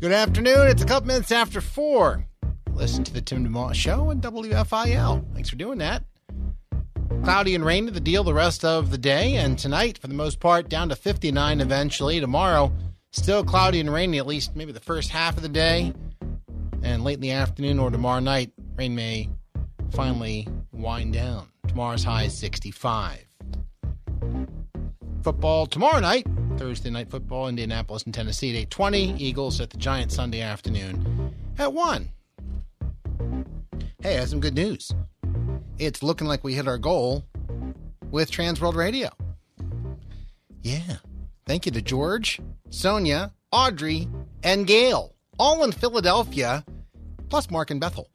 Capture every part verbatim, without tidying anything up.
Good afternoon. It's a couple minutes after four. Listen to the Tim DeMoss Show and W F I L. Thanks for doing that. Cloudy and rain to the deal the rest of the day, and tonight, for the most part, down to fifty-nine eventually. Tomorrow, still cloudy and rainy, at least maybe the first half of the day. And late in the afternoon or tomorrow night, rain may finally wind down. Tomorrow's high is sixty-five. Football tomorrow night. Thursday night football, Indianapolis and Tennessee at eight twenty. Eagles at the Giants Sunday afternoon at one. Hey, I have some good news. It's looking like we hit our goal with Trans World Radio. Yeah. Thank you to George, Sonia, Audrey, and Gail, all in Philadelphia, plus Mark and Bethel.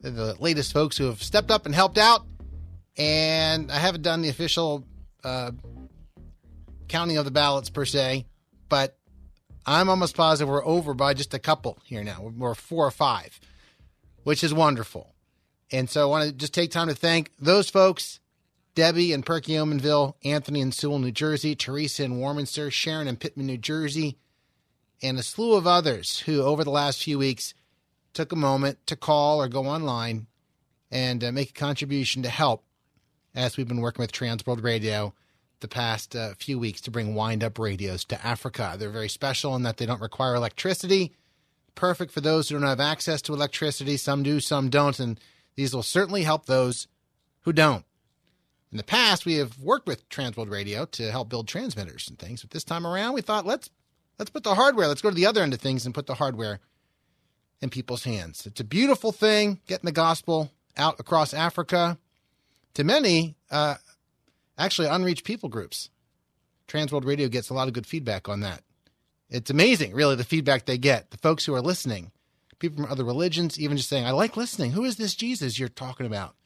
They're the latest folks who have stepped up and helped out, and I haven't done the official uh, counting of the ballots per se, but I'm almost positive we're over by just a couple here now. We're four or five, which is wonderful. And so I want to just take time to thank those folks, Debbie in Perkiomenville, Anthony in Sewell, New Jersey, Teresa in Warminster, Sharon in Pittman, New Jersey, and a slew of others who over the last few weeks took a moment to call or go online and uh, make a contribution to help as we've been working with Trans World Radio the past uh, few weeks to bring wind-up radios to Africa. They're very special in that they don't require electricity. Perfect for those who don't have access to electricity. Some do, some don't, and these will certainly help those who don't. In the past, we have worked with Trans World Radio to help build transmitters and things, but this time around, we thought, let's let's put the hardware, let's go to the other end of things and put the hardware in people's hands. It's a beautiful thing, getting the gospel out across Africa to many, uh, Actually, unreached people groups. Trans World Radio gets a lot of good feedback on that. It's amazing, really, the feedback they get. The folks who are listening, people from other religions, even just saying, I like listening. Who is this Jesus you're talking about?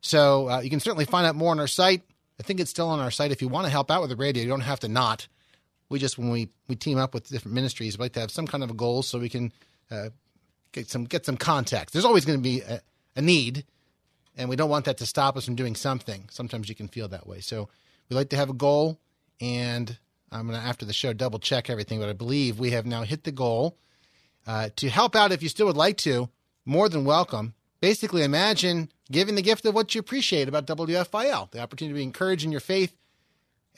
So uh, you can certainly find out more on our site. I think it's still on our site. If you want to help out with the radio, you don't have to not. We just, when we, we team up with different ministries, we like to have some kind of a goal so we can uh, get some get some context. There's always going to be a, a need. And we don't want that to stop us from doing something. Sometimes you can feel that way. So we like to have a goal. And I'm going to, after the show, double check everything. But I believe we have now hit the goal. Uh, to help out, if you still would like to, more than welcome. Basically, imagine giving the gift of what you appreciate about W F I L. The opportunity to be encouraged in your faith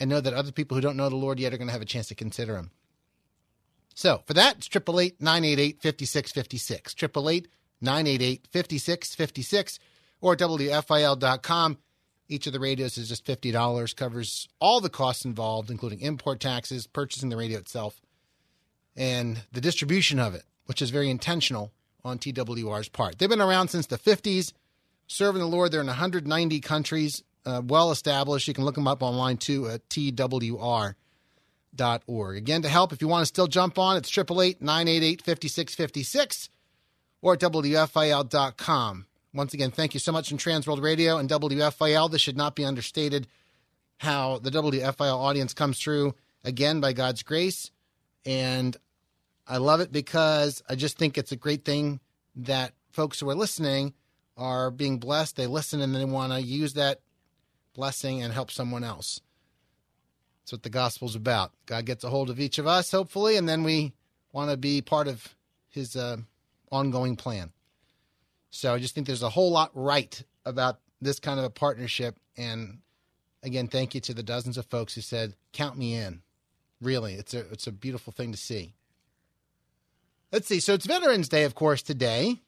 and know that other people who don't know the Lord yet are going to have a chance to consider him. So for that, it's eight eight eight, nine eight eight, five six five six. eight eight eight, nine eight eight, five six five six. Or W F I L dot com. Each of the radios is just fifty dollars, covers all the costs involved, including import taxes, purchasing the radio itself, and the distribution of it, which is very intentional on T W R's part. They've been around since the fifties, serving the Lord. They're in one hundred ninety countries, uh, well-established. You can look them up online, too, at T W R dot org. Again, to help, if you want to still jump on, it's eight eight eight, nine eight eight, five six five six or W F I L dot com. Once again, thank you so much from Trans World Radio and W F I L. This should not be understated how the W F I L audience comes through, again, by God's grace. And I love it because I just think it's a great thing that folks who are listening are being blessed. They listen and they want to use that blessing and help someone else. That's what the gospel's about. God gets a hold of each of us, hopefully, and then we want to be part of his uh, ongoing plan. So I just think there's a whole lot right about this kind of a partnership. And again, thank you to the dozens of folks who said, count me in. Really, it's a it's a beautiful thing to see. Let's see. So it's Veterans Day, of course, today.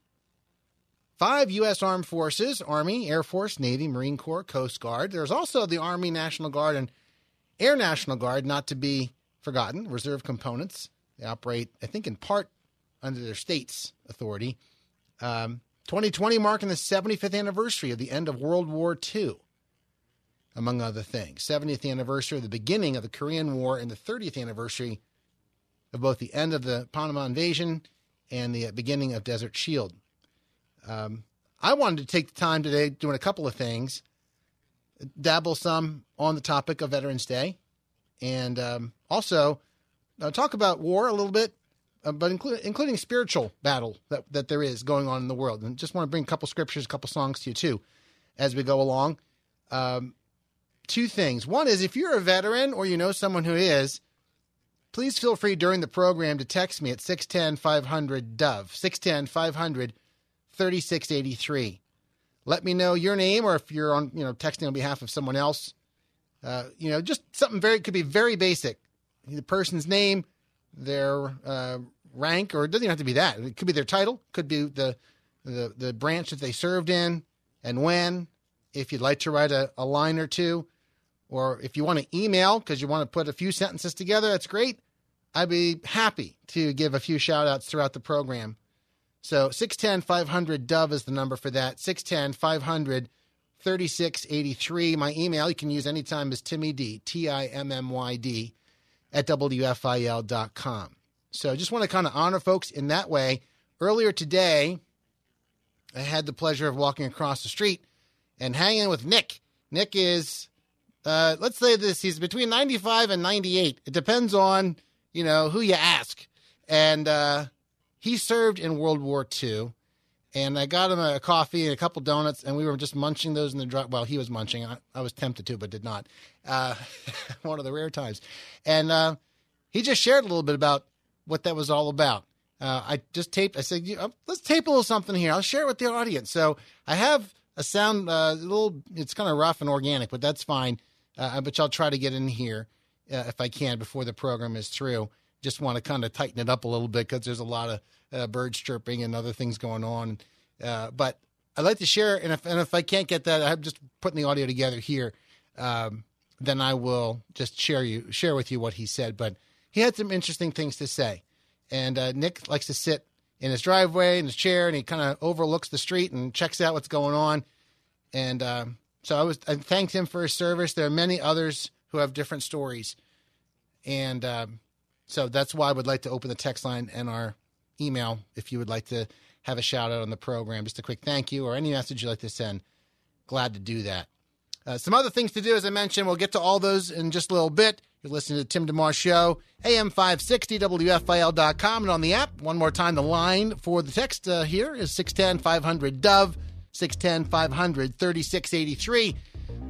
Five U S Armed Forces, Army, Air Force, Navy, Marine Corps, Coast Guard. There's also the Army National Guard and Air National Guard, not to be forgotten, reserve components. They operate, I think, in part under their state's authority. Um, twenty twenty marking the seventy-fifth anniversary of the end of World War Two. among other things. seventieth anniversary of the beginning of the Korean War and the thirtieth anniversary of both the end of the Panama invasion and the beginning of Desert Shield. Um, I wanted to take the time today doing a couple of things, dabble some on the topic of Veterans Day, and um, also uh, talk about war a little bit, uh, but inclu- including spiritual battle that, that there is going on in the world. And just want to bring a couple scriptures, a couple songs to you too, as we go along. Um, two things. One is, if you're a veteran or you know someone who is, please feel free during the program to text me at six ten, five hundred, D O V E, six ten, five hundred, thirty-six eighty-three. Let me know your name, or if you're on, you know, texting on behalf of someone else, uh, you know, just something very, could be very basic. The person's name, their uh, rank, or it doesn't even have to be that. It could be their title, could be the, the, the branch that they served in and when. If you'd like to write a, a line or two, or if you want to email because you want to put a few sentences together, that's great. I'd be happy to give a few shout-outs throughout the program. So six ten, five hundred, D O V E is the number for that, six ten, five hundred, thirty-six eighty-three. My email you can use anytime is timmyd, T I M M Y D, at W F I L dot com. So I just want to kind of honor folks in that way. Earlier today, I had the pleasure of walking across the street and hanging with Nick. Nick is, uh, let's say this, he's between ninety-five and ninety-eight. It depends on, you know, who you ask. And uh, he served in World War Two. And I got him a coffee and a couple donuts, and we were just munching those in the drive. Well, he was munching. I, I was tempted to, but did not. Uh, one of the rare times. And uh, he just shared a little bit about what that was all about. Uh, I just taped. I said, let's tape a little something here. I'll share it with the audience. So I have a sound, uh, a little, it's kind of rough and organic, but that's fine. Uh, but I'll try to get in here uh, if I can before the program is through. Just want to kind of tighten it up a little bit because there's a lot of uh, birds chirping and other things going on. Uh, but I'd like to share, and if, and if I can't get that, I'm just putting the audio together here. Um, then I will just share you, share with you what he said. But he had some interesting things to say. And uh, Nick likes to sit in his driveway, in his chair, and he kind of overlooks the street and checks out what's going on. And um, so I was I thanked him for his service. There are many others who have different stories. And um, so that's why I would like to open the text line and our email if you would like to have a shout-out on the program, just a quick thank you or any message you'd like to send. Glad to do that. Uh, some other things to do, as I mentioned, we'll get to all those in just a little bit. You're listening to Tim DeMar's show, A M five sixty, W F I L dot com, and on the app. One more time, the line for the text uh, here is six ten, five hundred, D O V E, six ten, five hundred, thirty-six eighty-three,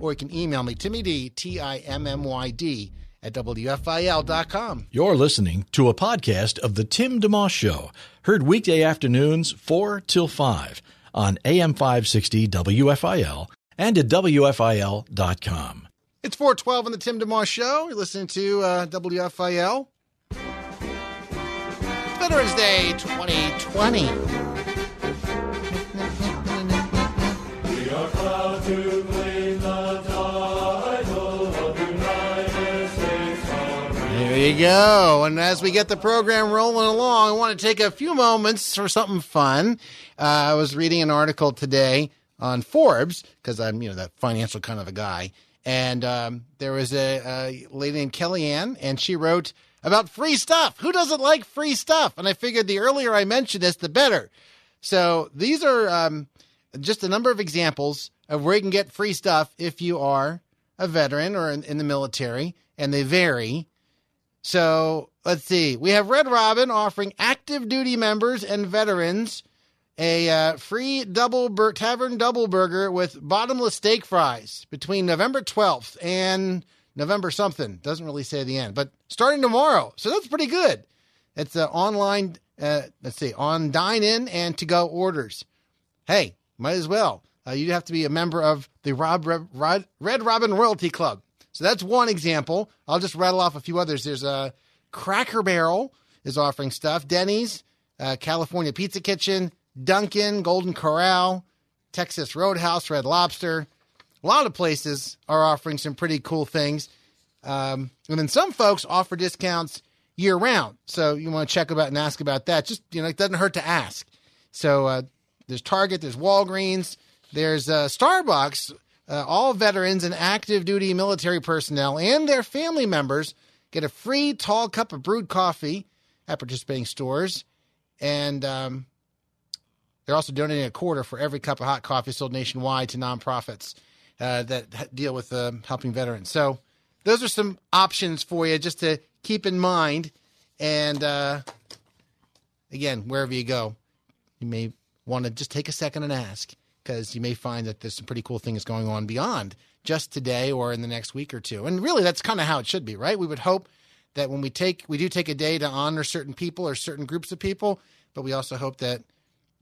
or you can email me, timmyd, T I M M Y D, at W F I L dot com. You're listening to a podcast of The Tim DeMoss Show, heard weekday afternoons four till five on A M five sixty W F I L and at W F I L dot com. It's four twelve on The Tim DeMoss Show. You're listening to uh, W F I L. It's Veterans Day twenty twenty. We are proud to claim the title of United States of America. There you go. And as we get the program rolling along, I want to take a few moments for something fun. Uh, I was reading an article today on Forbes, because I'm, you know, that financial kind of a guy. And um, there was a, a lady named Kellyanne, and she wrote about free stuff. Who doesn't like free stuff? And I figured the earlier I mentioned this, the better. So these are um, just a number of examples of where you can get free stuff if you are a veteran or in, in the military, and they vary. So let's see. We have Red Robin offering active duty members and veterans A uh, free double bur- tavern double burger with bottomless steak fries between November twelfth and November something. Doesn't really say the end, but starting tomorrow. So that's pretty good. It's uh, online, uh, let's see, on dine-in and to-go orders. Hey, might as well. Uh, you have to be a member of the Rob, Rob, Rod, Red Robin Royalty Club. So that's one example. I'll just rattle off a few others. There's uh, Cracker Barrel is offering stuff. Denny's, uh, California Pizza Kitchen, Dunkin', Golden Corral, Texas Roadhouse, Red Lobster. A lot of places are offering some pretty cool things. Um, and then some folks offer discounts year-round. So you want to check about and ask about that. Just, you know, it doesn't hurt to ask. So uh, there's Target, there's Walgreens, there's uh, Starbucks Uh, all veterans and active duty military personnel and their family members get a free tall cup of brewed coffee at participating stores. And um, they're also donating a quarter for every cup of hot coffee sold nationwide to nonprofits uh, that deal with uh, helping veterans. So those are some options for you just to keep in mind. And uh, again, wherever you go, you may want to just take a second and ask, because you may find that there's some pretty cool things going on beyond just today or in the next week or two. And really, that's kind of how it should be, right? We would hope that when we take, we do take a day to honor certain people or certain groups of people, but we also hope that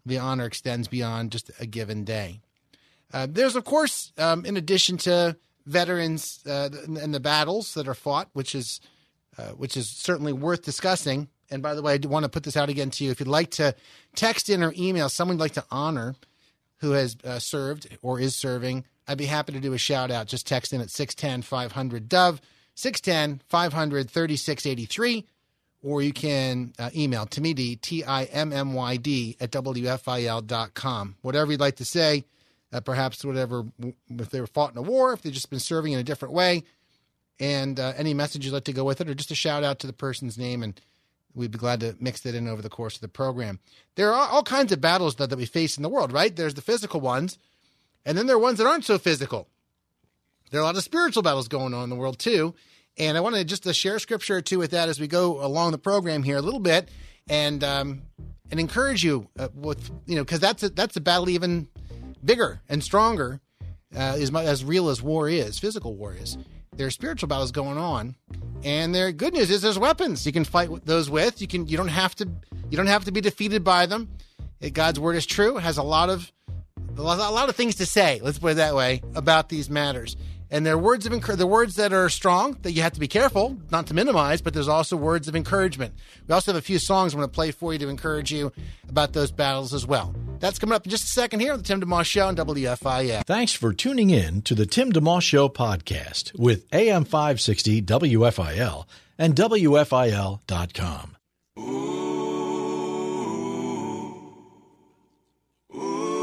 the honor extends beyond just a given day. Uh, there's, of course, um, in addition to veterans uh, and the battles that are fought, which is uh, which is certainly worth discussing. And by the way, I do want to put this out again to you. If you'd like to text in or email someone you'd like to honor who has uh, served or is serving, I'd be happy to do a shout-out. Just text in at six one zero five zero zero D O V E, six one zero five zero zero three six eight three, or you can uh, email Timmyd, T I M M Y D, at W F I L dot com. Whatever you'd like to say, uh, perhaps whatever, if they were fought in a war, if they've just been serving in a different way, and uh, any message you'd like to go with it, or just a shout-out to the person's name, and we'd be glad to mix that in over the course of the program. There are all kinds of battles that, that we face in the world, right? There's the physical ones, and then there are ones that aren't so physical. There are a lot of spiritual battles going on in the world, too. And I want to just share scripture or two with that as we go along the program here a little bit, and um, and encourage you uh, with, you know, because that's a, that's a battle even bigger and stronger, uh, as, as real as war is, physical war is. There are spiritual battles going on, and their good news is there's weapons you can fight those with. You can you don't have to you don't have to be defeated by them. God's word is true. It has a lot of a lot of things to say. Let's put it that way about these matters. And there are words of the words that are strong that you have to be careful not to minimize. But there's also words of encouragement. We also have a few songs I'm going to play for you to encourage you about those battles as well. That's coming up in just a second here on the Tim DeMoss Show on W F I L. Thanks for tuning in to the Tim DeMoss Show podcast with A M five sixty W F I L and W F I L dot com. Ooh. Ooh.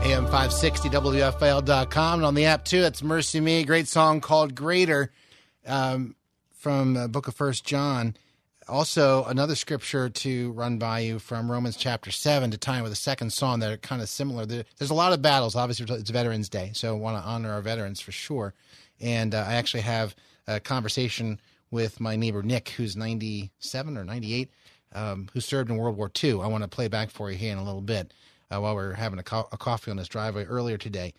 A M five sixty W F I L dot com, and on the app too. That's Mercy Me, great song called Greater um, from the book of First John. Also, another scripture to run by you from Romans chapter seven to tie in with a second song that are kind of similar. There's a lot of battles. Obviously, it's Veterans Day, so I want to honor our veterans for sure. And uh, I actually have a conversation with my neighbor Nick, who's ninety-seven or ninety-eight, um, who served in World War Two. I want to play back for you here in a little bit. Uh, while we were having a, co- a coffee on his driveway earlier today.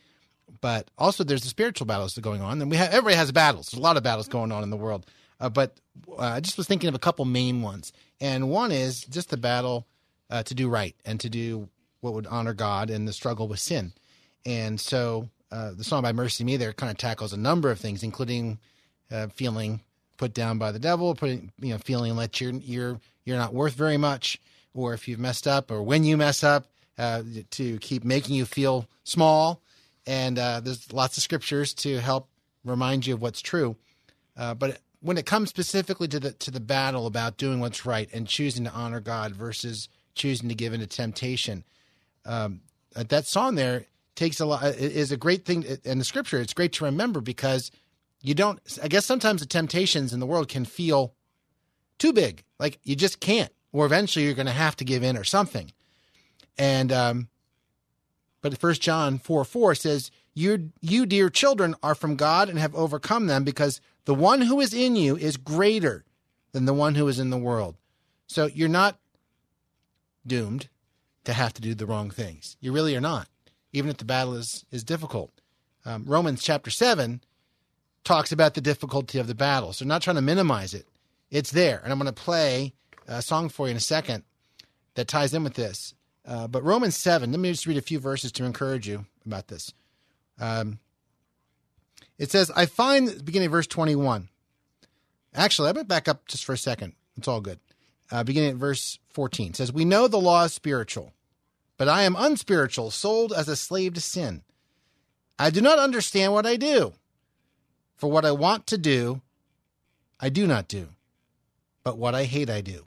But also there's the spiritual battles that are going on. And we have, everybody has battles. There's a lot of battles going on in the world. Uh, but uh, I just was thinking of a couple main ones. And one is just the battle uh, to do right and to do what would honor God and the struggle with sin. And so uh, the song by Mercy Me there kind of tackles a number of things, including uh, feeling put down by the devil, putting, you know, feeling like you're, you're, you're not worth very much, or if you've messed up, or when you mess up. Uh, to keep making you feel small. And uh, there's lots of scriptures to help remind you of what's true. Uh, but when it comes specifically to the to the battle about doing what's right and choosing to honor God versus choosing to give in to temptation, um, that song there takes a lot. Is a great thing in the scripture. It's great to remember because you don't. I guess sometimes the temptations in the world can feel too big, like you just can't, or eventually you're going to have to give in or something. And, um, but First John four four says, you, you dear children are from God and have overcome them, because the one who is in you is greater than the one who is in the world. So you're not doomed to have to do the wrong things. You really are not, even if the battle is, is difficult. Um, Romans chapter seven talks about the difficulty of the battle. So I'm not trying to minimize it. It's there. And I'm going to play a song for you in a second that ties in with this. Uh, but Romans seven, let me just read a few verses to encourage you about this. Um, it says, I find, at the beginning of verse twenty-one. Actually, I'm going to back up just for a second. It's all good. Uh, beginning at verse fourteen. It says, we know the law is spiritual, but I am unspiritual, sold as a slave to sin. I do not understand what I do. For what I want to do, I do not do, but what I hate I do.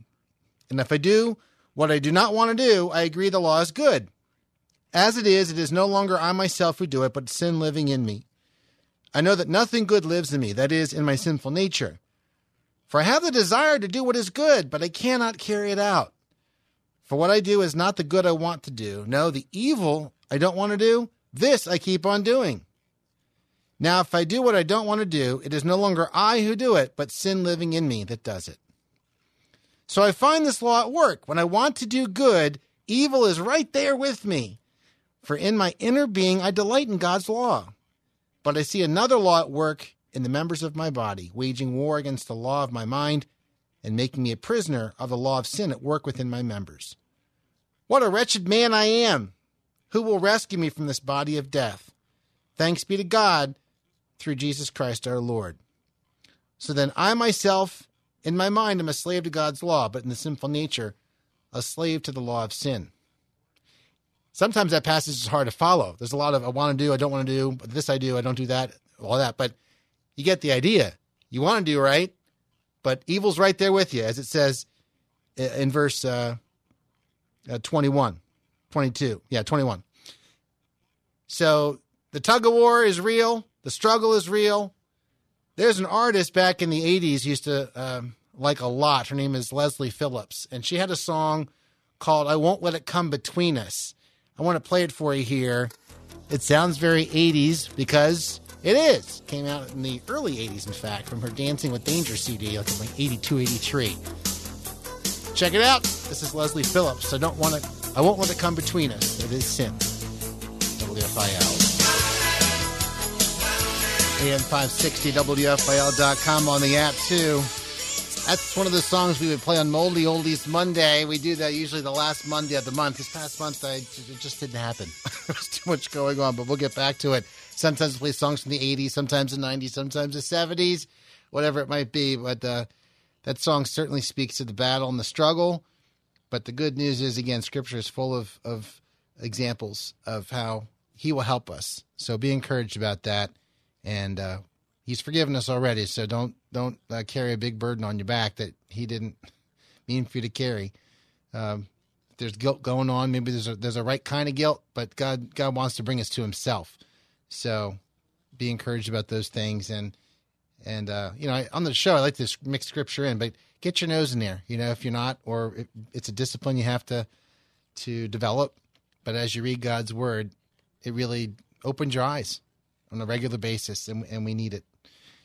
And if I do what I do not want to do, I agree the law is good. As it is, it is no longer I myself who do it, but sin living in me. I know that nothing good lives in me, that is, in my sinful nature. For I have the desire to do what is good, but I cannot carry it out. For what I do is not the good I want to do. No, the evil I don't want to do, this I keep on doing. Now, if I do what I don't want to do, it is no longer I who do it, but sin living in me that does it. So I find this law at work. When I want to do good, evil is right there with me. For in my inner being, I delight in God's law. But I see another law at work in the members of my body, waging war against the law of my mind and making me a prisoner of the law of sin at work within my members. What a wretched man I am! Who will rescue me from this body of death? Thanks be to God through Jesus Christ our Lord. So then I myself, in my mind, am a slave to God's law, but in the sinful nature, a slave to the law of sin. Sometimes that passage is hard to follow. There's a lot of I want to do, I don't want to do, this I do, I don't do that, all that. But you get the idea. You want to do right, but evil's right there with you, as it says in verse uh, uh, twenty-one, twenty-two. Yeah, twenty-one. So the tug of war is real. The struggle is real. There's an artist back in the eighties who used to um, like a lot. Her name is Leslie Phillips, and she had a song called I Won't Let It Come Between Us. I want to play it for you here. It sounds very eighties because it is. Came out in the early eighties, in fact, from her Dancing with Danger C D, like eighty-two, eighty-three. Check it out. This is Leslie Phillips. So don't want to, I won't let it come between us. It is sin. W F I L. A M five sixty, W F I L dot com on the app, too. That's one of the songs we would play on Moldy Oldies Monday. We do that usually the last Monday of the month. This past month, I, it just didn't happen. There's too much going on, but we'll get back to it. Sometimes we play songs from the eighties, sometimes the nineties, sometimes the seventies, whatever it might be. But uh, that song certainly speaks to the battle and the struggle. But the good news is, again, Scripture is full of, of examples of how He will help us. So be encouraged about that. And uh, He's forgiven us already, so don't don't uh, carry a big burden on your back that He didn't mean for you to carry. Um, there's guilt going on. Maybe there's a, there's a right kind of guilt, but God God wants to bring us to Himself. So be encouraged about those things. And and uh, you know, I, on the show, I like to mix Scripture in, but get your nose in there. You know, if you're not, or it, it's a discipline you have to to develop. But as you read God's Word, it really opens your eyes on a regular basis, and, and we need it.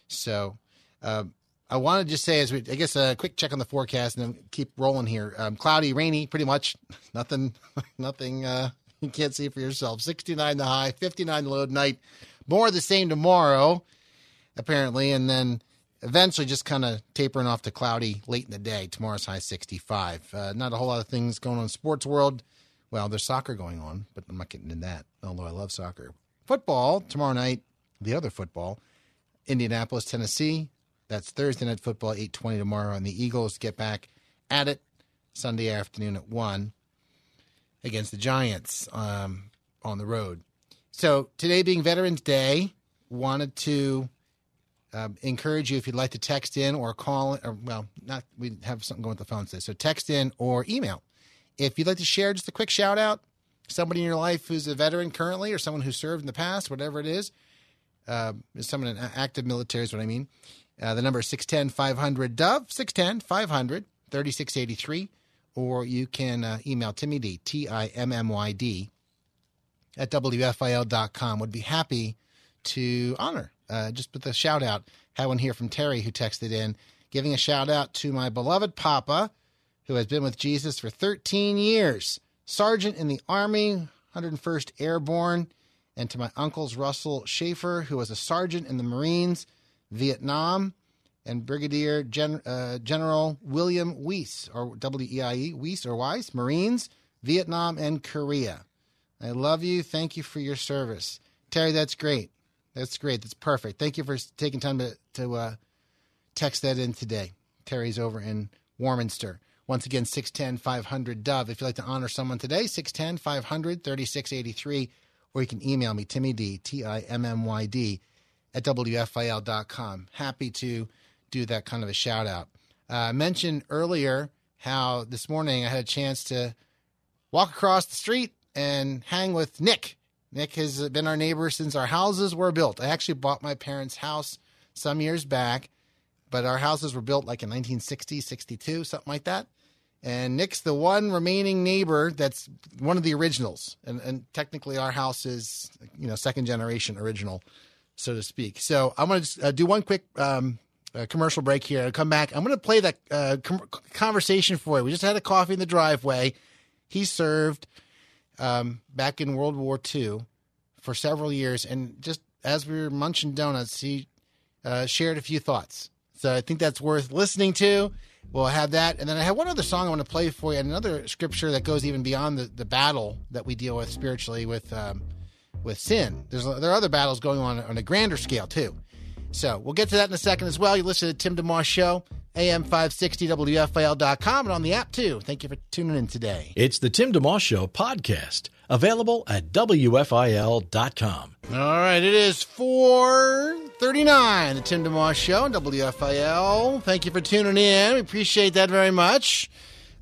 So uh, I want to just say, as we, I guess a quick check on the forecast and then keep rolling here. Um, cloudy, rainy, pretty much nothing, nothing uh, you can't see for yourself. sixty-nine the high, fifty-nine the low tonight. More of the same tomorrow, apparently. And then eventually just kind of tapering off to cloudy late in the day. Tomorrow's high sixty-five. Uh, not a whole lot of things going on in the sports world. Well, there's soccer going on, but I'm not getting into that, although I love soccer. Football, tomorrow night, the other football, Indianapolis, Tennessee. That's Thursday night football, eight twenty tomorrow, and the Eagles get back at it Sunday afternoon at one against the Giants um, on the road. So today being Veterans Day, wanted to um, encourage you if you'd like to text in or call, or well, not we have something going with the phone today, so text in or email. If you'd like to share just a quick shout-out, somebody in your life who's a veteran currently or someone who served in the past, whatever it is, uh, someone in active military is what I mean. Uh, the number is six ten, five hundred, D O V E, six ten, five hundred, thirty-six eighty-three, or you can uh, email Timmyd, T I M M Y D, at W F I L dot com. Would be happy to honor, uh, just with a shout-out. Had one here from Terry who texted in, giving a shout-out to my beloved papa, who has been with Jesus for thirteen years. Sergeant in the Army, one hundred first Airborne, and to my uncles, Russell Schaefer, who was a sergeant in the Marines, Vietnam, and Brigadier Gen- uh, General William Weiss, or W E I E, Weiss or Weiss, Marines, Vietnam, and Korea. I love you. Thank you for your service. Terry, that's great. That's great. That's perfect. Thank you for taking time to, to uh, text that in today. Terry's over in Warminster. Once again, six ten, five hundred, D O V E. If you'd like to honor someone today, six ten, five hundred, thirty-six eighty-three, or you can email me, Timmyd, T I M M Y D, at W F I L dot com. Happy to do that kind of a shout-out. Uh, I mentioned earlier how this morning I had a chance to walk across the street and hang with Nick. Nick has been our neighbor since our houses were built. I actually bought my parents' house some years back, but our houses were built like in nineteen sixty, sixty-two, something like that. And Nick's the one remaining neighbor that's one of the originals. And, and technically our house is, you know, second generation original, so to speak. So I'm going to uh, do one quick um, uh, commercial break here. I'll come back. I'm going to play that uh, com- conversation for you. We just had a coffee in the driveway. He served um, back in World War Two for several years. And just as we were munching donuts, he uh, shared a few thoughts. So I think that's worth listening to. We'll have that. And then I have one other song I want to play for you, and another scripture that goes even beyond the, the battle that we deal with spiritually with um, with sin. There's, there are other battles going on on a grander scale, too. So we'll get to that in a second as well. You listen to Tim DeMoss Show, A M five sixty, W F I L dot com, and on the app, too. Thank you for tuning in today. It's the Tim DeMoss Show podcast, available at W F I L dot com. All right, it is four thirty-nine, the Tim DeMoss Show on W F I L. Thank you for tuning in. We appreciate that very much.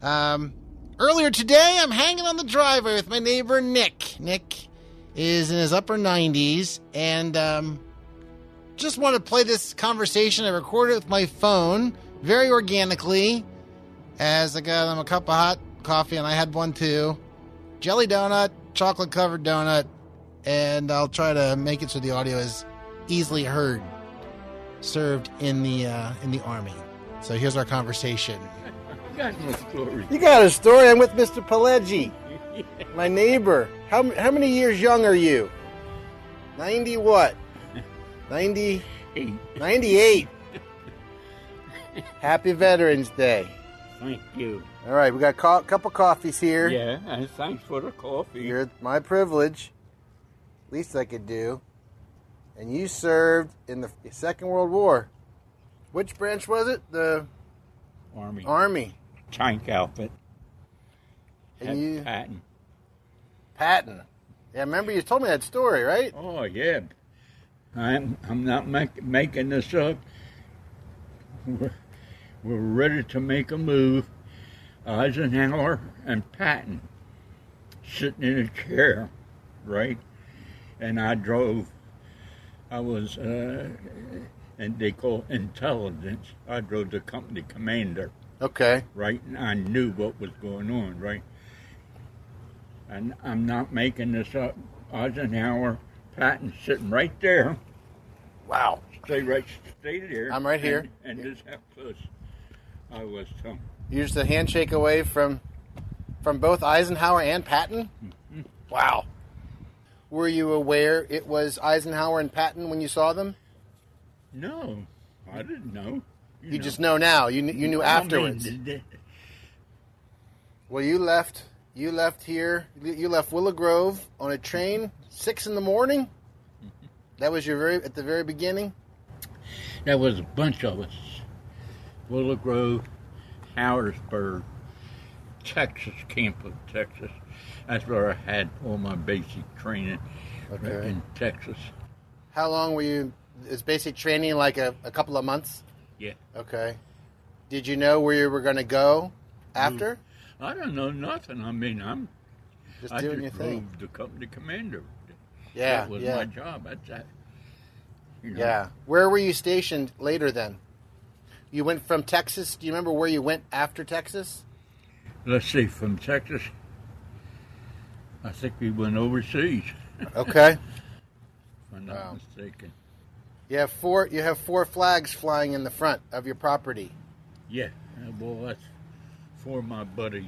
Um, earlier today, I'm hanging on the driveway with my neighbor, Nick. Nick is in his upper nineties, and um, just want to play this conversation. I recorded it with my phone very organically as I got him a cup of hot coffee, and I had one, too. Jelly donut, chocolate-covered donut. And I'll try to make it so the audio is easily heard. Served in the uh, in the Army. So here's our conversation. You got a story. You got a story. I'm with Mister Pileggi, yeah. My neighbor. How how many years young are you? Ninety what? Ninety eight. Ninety eight. Happy Veterans Day. Thank you. All right, we got a co- couple coffees here. Yeah, and thanks for the coffee. You're my privilege. Least I could do. And you served in the Second World War. Which branch was it? The Army. Army. Tank outfit. And At you Patton. Patton. Yeah, remember you told me that story, right? Oh yeah. I'm I'm not make, making this up. We're, we're ready to make a move. Eisenhower and Patton sitting in a chair, right? And I drove, I was, uh, and they call intelligence, I drove the company commander. Okay. Right? And I knew what was going on, right? And I'm not making this up. Eisenhower, Patton sitting right there. Wow. Stay right, stay there. I'm right here. And, and this is how close I was to him. You're just a handshake away from, from both Eisenhower and Patton? Mm-hmm. Wow. Were you aware it was Eisenhower and Patton when you saw them? No, I didn't know. You, you know. Just know now. You you knew afterwards. Well, you left. You left here. You left Willow Grove on a train six in the morning. That was your very at the very beginning. That was a bunch of us. Willow Grove, Howardsburg, Texas, Camp of Texas. That's where I had all my basic training okay. in Texas. How long were you, is basic training like a, a couple of months? Yeah. Okay. Did you know where you were going to go after? I don't know nothing. I mean, I'm just I doing just your thing. The company commander. Yeah. That was yeah. my job. That's that. You know. Yeah. Where were you stationed later then? You went from Texas. Do you remember where you went after Texas? Let's see, from Texas. I think we went overseas. Okay. If I'm not wow. mistaken. You have four. You have four flags flying in the front of your property. Yeah. Well, that's for my buddies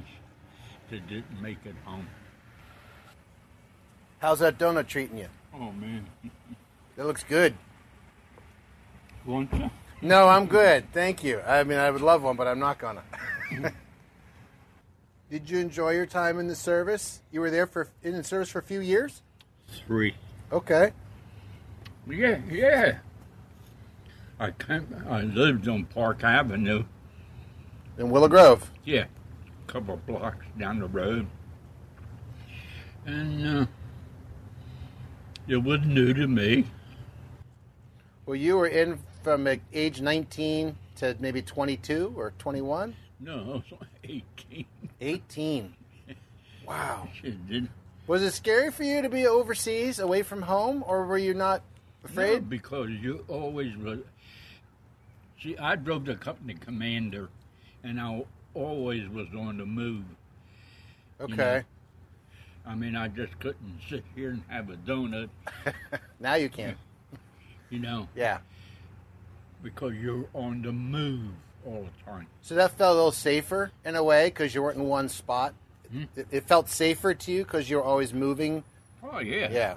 that didn't make it home. How's that donut treating you? Oh man, that looks good. Want some? No, I'm good. Thank you. I mean, I would love one, but I'm not gonna. Did you enjoy your time in the service? You were there for in the service for a few years? Three. Okay. Yeah, yeah. I came, I lived on Park Avenue. In Willow Grove? Yeah. A couple of blocks down the road. And uh, it was new to me. Well, you were in from age nineteen to maybe twenty-two or twenty-one? No, I was eighteen. eighteen. Wow. Was it scary for you to be overseas, away from home, or were you not afraid? No, because you always was. See, I drove the company commander, and I always was on the move. Okay. You know? I mean, I just couldn't sit here and have a donut. Now you can. You know? Yeah. Because you're on the move all the time. So that felt a little safer in a way because you weren't in one spot? Hmm? It felt safer to you because you were always moving? Oh, yeah. Yeah.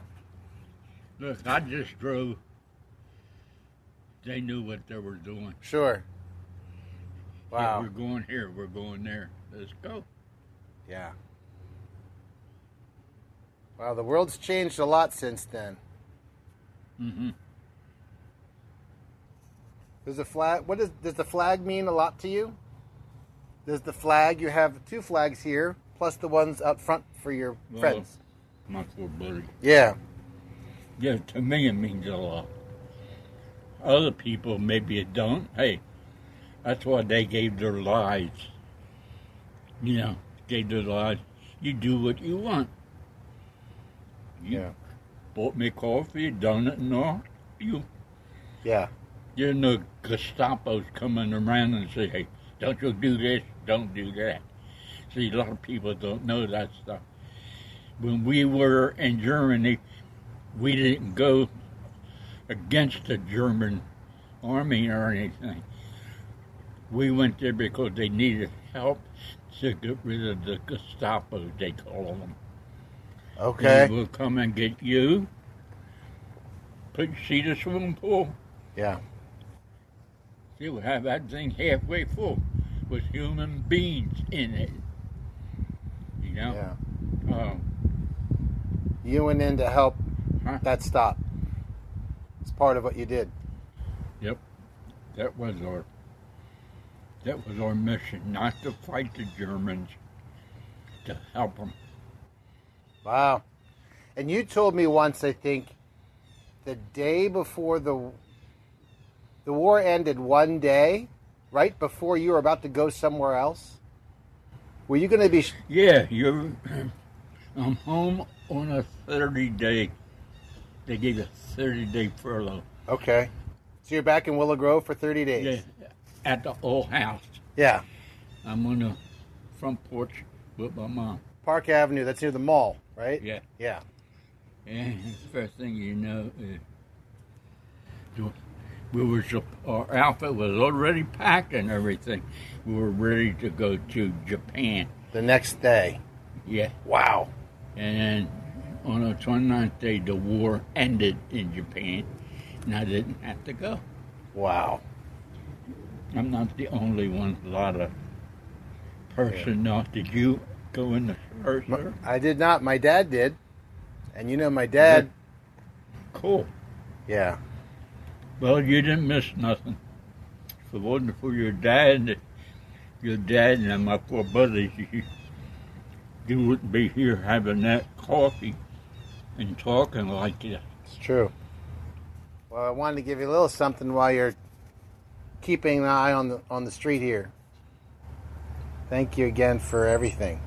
Look, I just drove. They knew what they were doing. Sure. Wow. Like, we're going here. We're going there. Let's go. Yeah. Wow, the world's changed a lot since then. Mm-hmm. Does the flag? What does does the flag mean a lot to you? Does the flag? You have two flags here, plus the ones out front for your well, friends. My poor buddy. Yeah. Yeah, to me it means a lot. Other people maybe it don't. Hey, that's why they gave their lives. You know, gave their lives. You do what you want. You yeah. bought me coffee, donut, and all. You. Yeah. You know, Gestapo's coming around and say, hey, don't you do this, don't do that. See, a lot of people don't know that stuff. When we were in Germany, we didn't go against the German army or anything. We went there because they needed help to get rid of the Gestapo, they call them. Okay. And we'll come and get you. Put you see the swimming pool. Yeah. See, we have that thing halfway full with human beings in it. You know? Yeah. Um, you went in to help huh? that stop. It's part of what you did. Yep. That was our that was our mission, not to fight the Germans, to help them. Wow. And you told me once, I think, the day before the the war ended, one day, right before you were about to go somewhere else. Were you going to be... Sh- yeah, you're... I'm home on a thirty-day. They gave a thirty-day furlough. Okay. So you're back in Willow Grove for thirty days. Yeah, at the old house. Yeah. I'm on the front porch with my mom. Park Avenue, that's near the mall, right? Yeah. Yeah. And the first thing you know is we were, our outfit was already packed and everything. We were ready to go to Japan. The next day? Yeah. Wow. And on the twenty-ninth day, the war ended in Japan, and I didn't have to go. Wow. I'm not the only one, a lot of person, yeah. Not did you go in the church? Or? I did not. My dad did. And you know my dad... Cool. Yeah. Well, you didn't miss nothing. If it wasn't for your dad, your dad and my poor buddies, you, you wouldn't be here having that coffee and talking like that. It's true. Well, I wanted to give you a little something while you're keeping an eye on the on the street here. Thank you again for everything.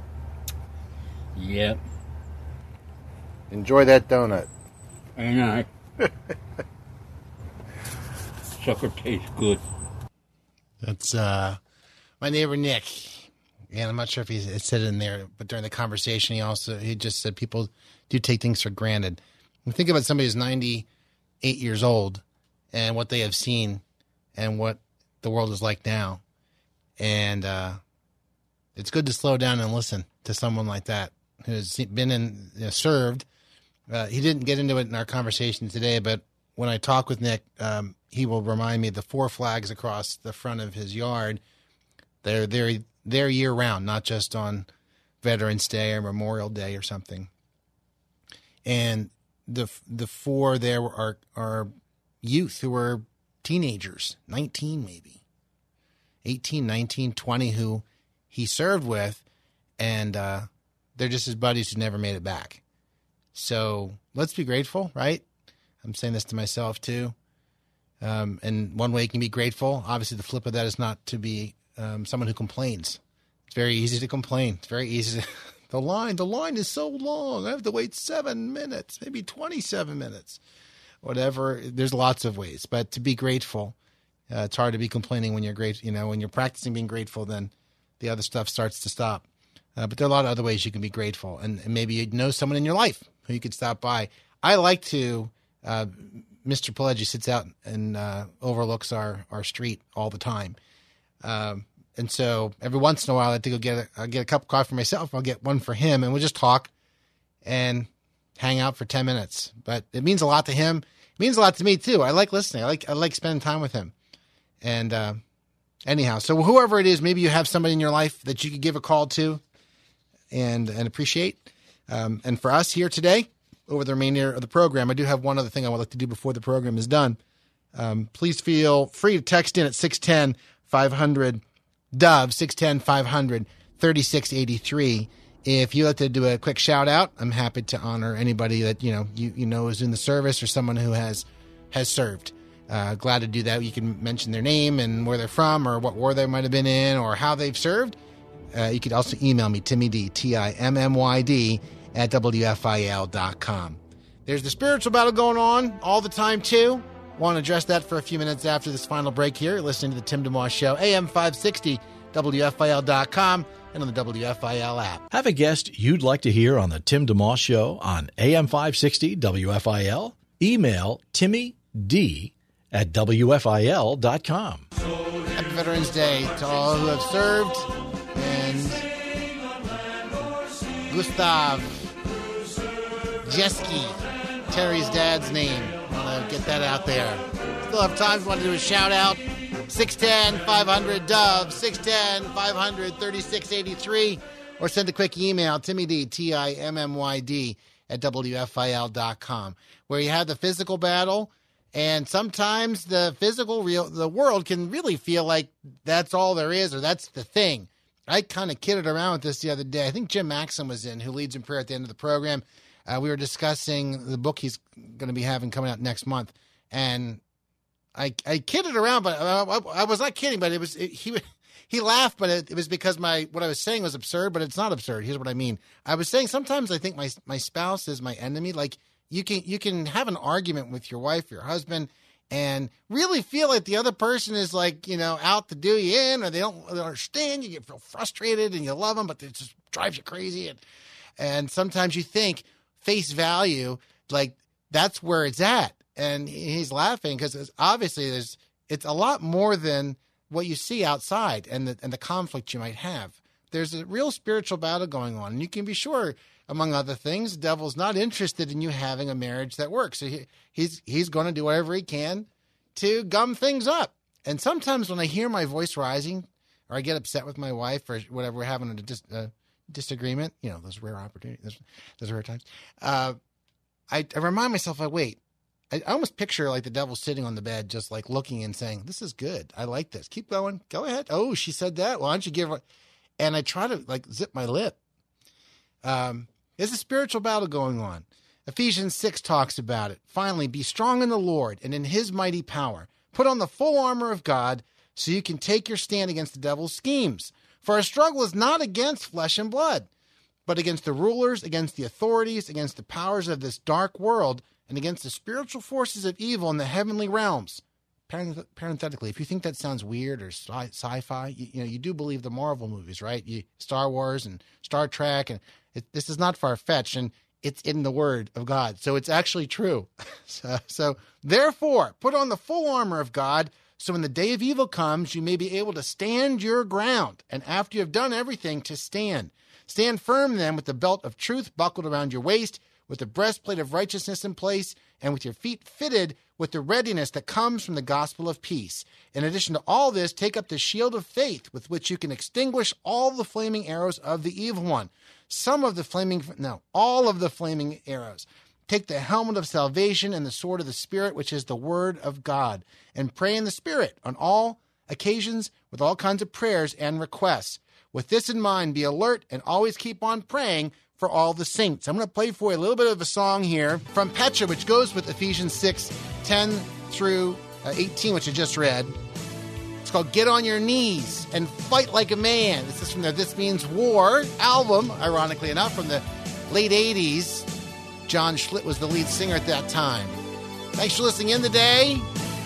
Yep. Enjoy that donut. I know. Sucker tastes good. That's uh, my neighbor Nick, and I'm not sure if he said it in there, but during the conversation, he also he just said people do take things for granted. And think about somebody who's ninety-eight years old and what they have seen and what the world is like now, and uh, it's good to slow down and listen to someone like that who's been in you know, served. Uh, he didn't get into it in our conversation today, but when I talk with Nick, um, he will remind me of the four flags across the front of his yard. They're they're they're year round, not just on Veterans Day or Memorial Day or something. And the the four there are are youth who are teenagers, nineteen maybe, eighteen, nineteen, twenty, who he served with, and uh, they're just his buddies who never made it back. So let's be grateful, right? I'm saying this to myself, too. Um, and one way you can be grateful, obviously the flip of that is not to be um, someone who complains. It's very easy to complain. It's very easy to, the line, the line is so long. I have to wait seven minutes, maybe twenty-seven minutes, whatever. There's lots of ways, but to be grateful, uh, it's hard to be complaining when you're great, you know, when you're practicing being grateful, then the other stuff starts to stop. Uh, but there are a lot of other ways you can be grateful. And, and maybe you know someone in your life who you could stop by. I like to, uh, Mister Pileggi sits out and uh, overlooks our, our street all the time. Um, and so every once in a while, I have to go get a, I'll get a cup of coffee for myself. I'll get one for him, and we'll just talk and hang out for ten minutes. But it means a lot to him. It means a lot to me, too. I like listening. I like I like spending time with him. And uh, anyhow, so whoever it is, maybe you have somebody in your life that you could give a call to and, and appreciate. Um, and for us here today, over the remainder of the program, I do have one other thing I would like to do before the program is done. Um, please feel free to text in at six ten five hundred D O V E, six ten five hundred thirty-six eighty-three. If you'd like to do a quick shout out, I'm happy to honor anybody that you know you, you know is in the service or someone who has has served. Uh, glad to do that. You can mention their name and where they're from or what war they might have been in or how they've served. Uh, you could also email me, TimmyD, T I M M Y D, at W F I L dot com. There's the spiritual battle going on all the time, too. Want to address that for a few minutes after this final break here. You're listening to the Tim DeMoss Show, A M five sixty, W F I L dot com, and on the W F I L app. Have a guest you'd like to hear on the Tim DeMoss Show on A M five sixty, W F I L? Email TimmyD at W F I L dot com. Happy Veterans Day to all who have served. And Gustav Jeski, Terry's dad's name. I want to get that out there. Still have time if you want to do a shout out. six ten five hundred D O V E, six ten five hundred thirty-six eighty-three, or send a quick email, TimmyD, T I M M Y D, at W F I L dot com, where you have the physical battle, and sometimes the physical, real, the world can really feel like that's all there is, or that's the thing. I kind of kidded around with this the other day. I think Jim Maxim was in, who leads in prayer at the end of the program. Uh, we were discussing the book he's going to be having coming out next month, and I I kidded around, but I, I, I was not kidding. But it was it, he he laughed, but it, it was because my what I was saying was absurd, but it's not absurd. Here's what I mean: I was saying sometimes I think my my spouse is my enemy. Like you can you can have an argument with your wife, your husband, and really feel like the other person is like you know out to do you in, or they don't, they don't understand. You get feel frustrated, and you love them, but it just drives you crazy, and and sometimes you think. Face value, like that's where it's at. And he's laughing because obviously there's it's a lot more than what you see outside and the, and the conflict you might have. There's a real spiritual battle going on. And you can be sure, among other things, the devil's not interested in you having a marriage that works. So he, he's he's going to do whatever he can to gum things up. And sometimes when I hear my voice rising or I get upset with my wife or whatever, we're having a dis- uh, disagreement, you know, those rare opportunities, those, those rare times. Uh, I, I remind myself, I wait, I, I almost picture like the devil sitting on the bed, just like looking and saying, this is good. I like this. Keep going. Go ahead. Oh, she said that. Why don't you give her? And I try to like zip my lip. Um, there's a spiritual battle going on. Ephesians six talks about it. Finally, be strong in the Lord and in his mighty power. Put on the full armor of God so you can take your stand against the devil's schemes. For our struggle is not against flesh and blood, but against the rulers, against the authorities, against the powers of this dark world, and against the spiritual forces of evil in the heavenly realms. Parenth- parenthetically, if you think that sounds weird or sci- sci-fi, you, you know you do believe the Marvel movies, right? You, Star Wars and Star Trek, and it, this is not far-fetched, and it's in the Word of God, so it's actually true. so, so, therefore, put on the full armor of God, so when the day of evil comes, you may be able to stand your ground, and after you have done everything, to stand. Stand firm then with the belt of truth buckled around your waist, with the breastplate of righteousness in place, and with your feet fitted with the readiness that comes from the gospel of peace. In addition to all this, take up the shield of faith with which you can extinguish all the flaming arrows of the evil one. Some of the flaming, no, all of the flaming arrows. Take the helmet of salvation and the sword of the Spirit, which is the word of God, and pray in the Spirit on all occasions with all kinds of prayers and requests. With this in mind, be alert and always keep on praying for all the saints. I'm going to play for you a little bit of a song here from Petra, which goes with Ephesians six ten through eighteen, which I just read. It's called Get on Your Knees and Fight Like a Man. This is from their This Means War album, ironically enough, from the late eighties. John Schlitt was the lead singer at that time. Thanks for listening in today.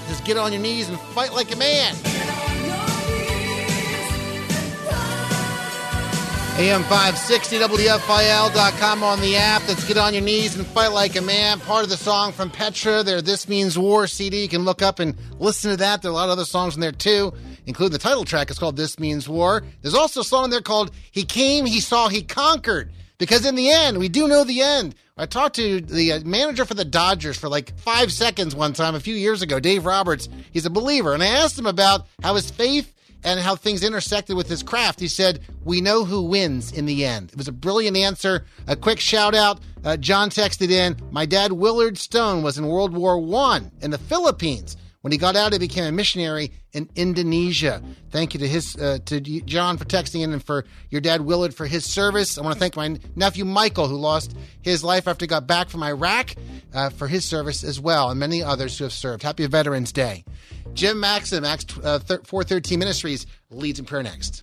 Just get on your knees and fight like a man. A M five sixty, W F I L dot com on the app. That's Get on Your Knees and Fight Like a Man. Part of the song from Petra, their This Means War C D. You can look up and listen to that. There are a lot of other songs in there too, including the title track. It's called This Means War. There's also a song in there called He Came, He Saw, He Conquered. Because in the end, we do know the end. I talked to the manager for the Dodgers for like five seconds one time a few years ago, Dave Roberts. He's a believer. And I asked him about how his faith and how things intersected with his craft. He said, we know who wins in the end. It was a brilliant answer. A quick shout out. Uh, John texted in, my dad, Willard Stone, was in World War One in the Philippines. When he got out, he became a missionary in Indonesia. Thank you to his uh, to John for texting in and for your dad, Willard, for his service. I want to thank my nephew, Michael, who lost his life after he got back from Iraq, uh, for his service as well, and many others who have served. Happy Veterans Day. Jim Maxim, Acts uh, four thirteen Ministries, leads in prayer next.